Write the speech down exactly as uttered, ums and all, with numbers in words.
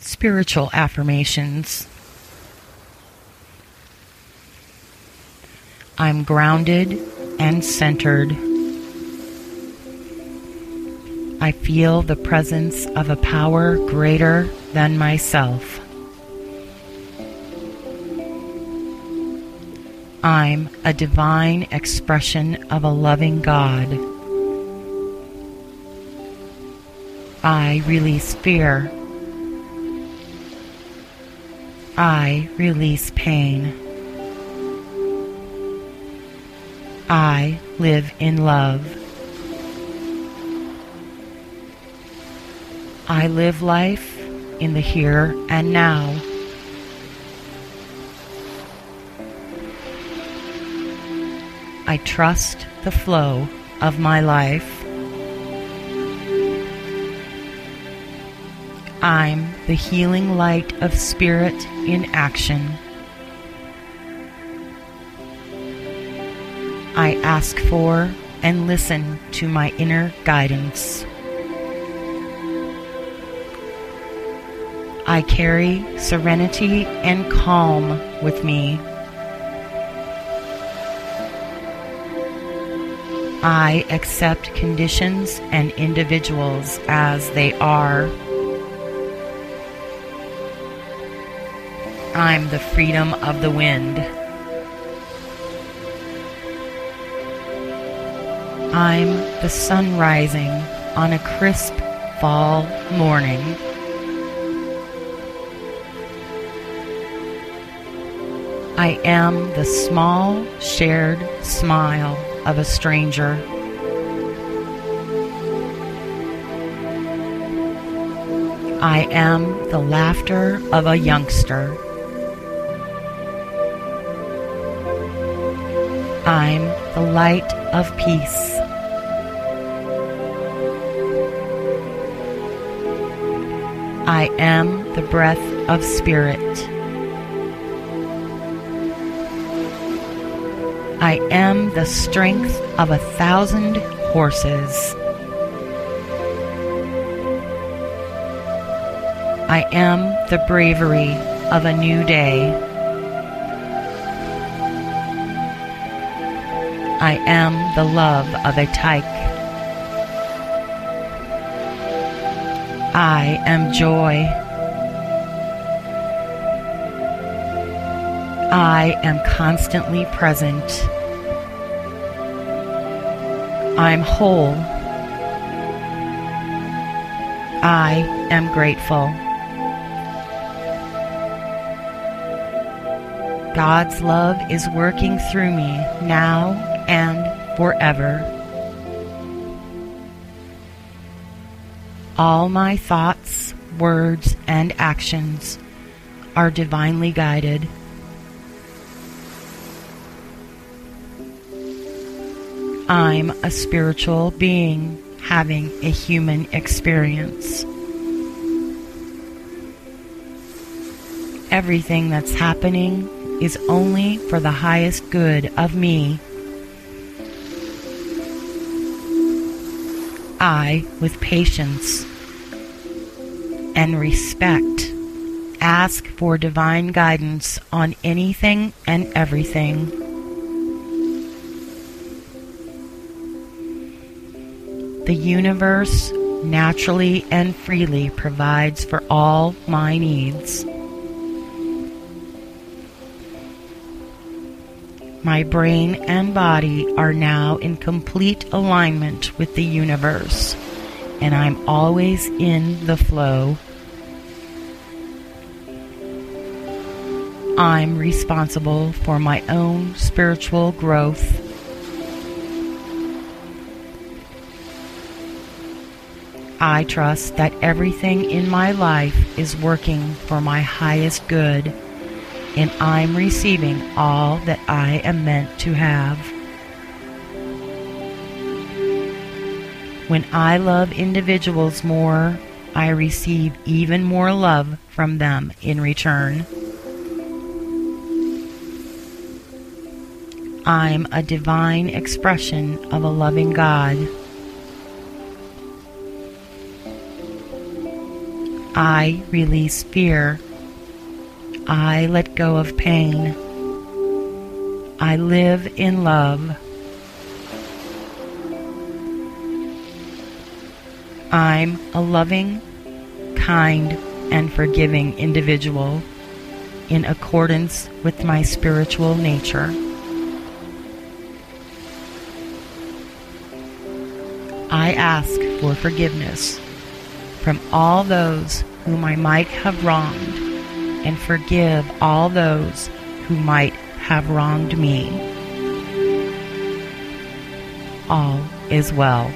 spiritual affirmations. I'm grounded and centered. I feel the presence of a power greater than myself. I'm a divine expression of a loving God. I release fear. I release pain. I live in love. I live life in the here and now. I trust the flow of my life. I'm the healing light of spirit in action. I ask for and listen to my inner guidance. I carry serenity and calm with me. I accept conditions and individuals as they are. I'm the freedom of the wind. I'm the sun rising on a crisp fall morning. I am the small shared smile of a stranger. I am the laughter of a youngster. I'm the light of peace. I am the breath of spirit. I am the strength of a thousand horses. I am the bravery of a new day. I am the love of a tyke. I am joy. I am constantly present. I'm whole. I am grateful. God's love is working through me now and forever. All my thoughts, words, and actions are divinely guided. I'm a spiritual being having a human experience. Everything that's happening is only for the highest good of me. I, with patience and respect, ask for divine guidance on anything and everything. The universe naturally and freely provides for all my needs. My brain and body are now in complete alignment with the universe, and I'm always in the flow. I'm responsible for my own spiritual growth. I trust that everything in my life is working for my highest good, and I'm receiving all that I am meant to have. When I love individuals more, I receive even more love from them in return. I'm a divine expression of a loving God. I release fear. I let go of pain. I live in love. I'm a loving, kind, and forgiving individual in accordance with my spiritual nature. I ask for forgiveness from all those whom I might have wronged and forgive all those who might have wronged me. All is well.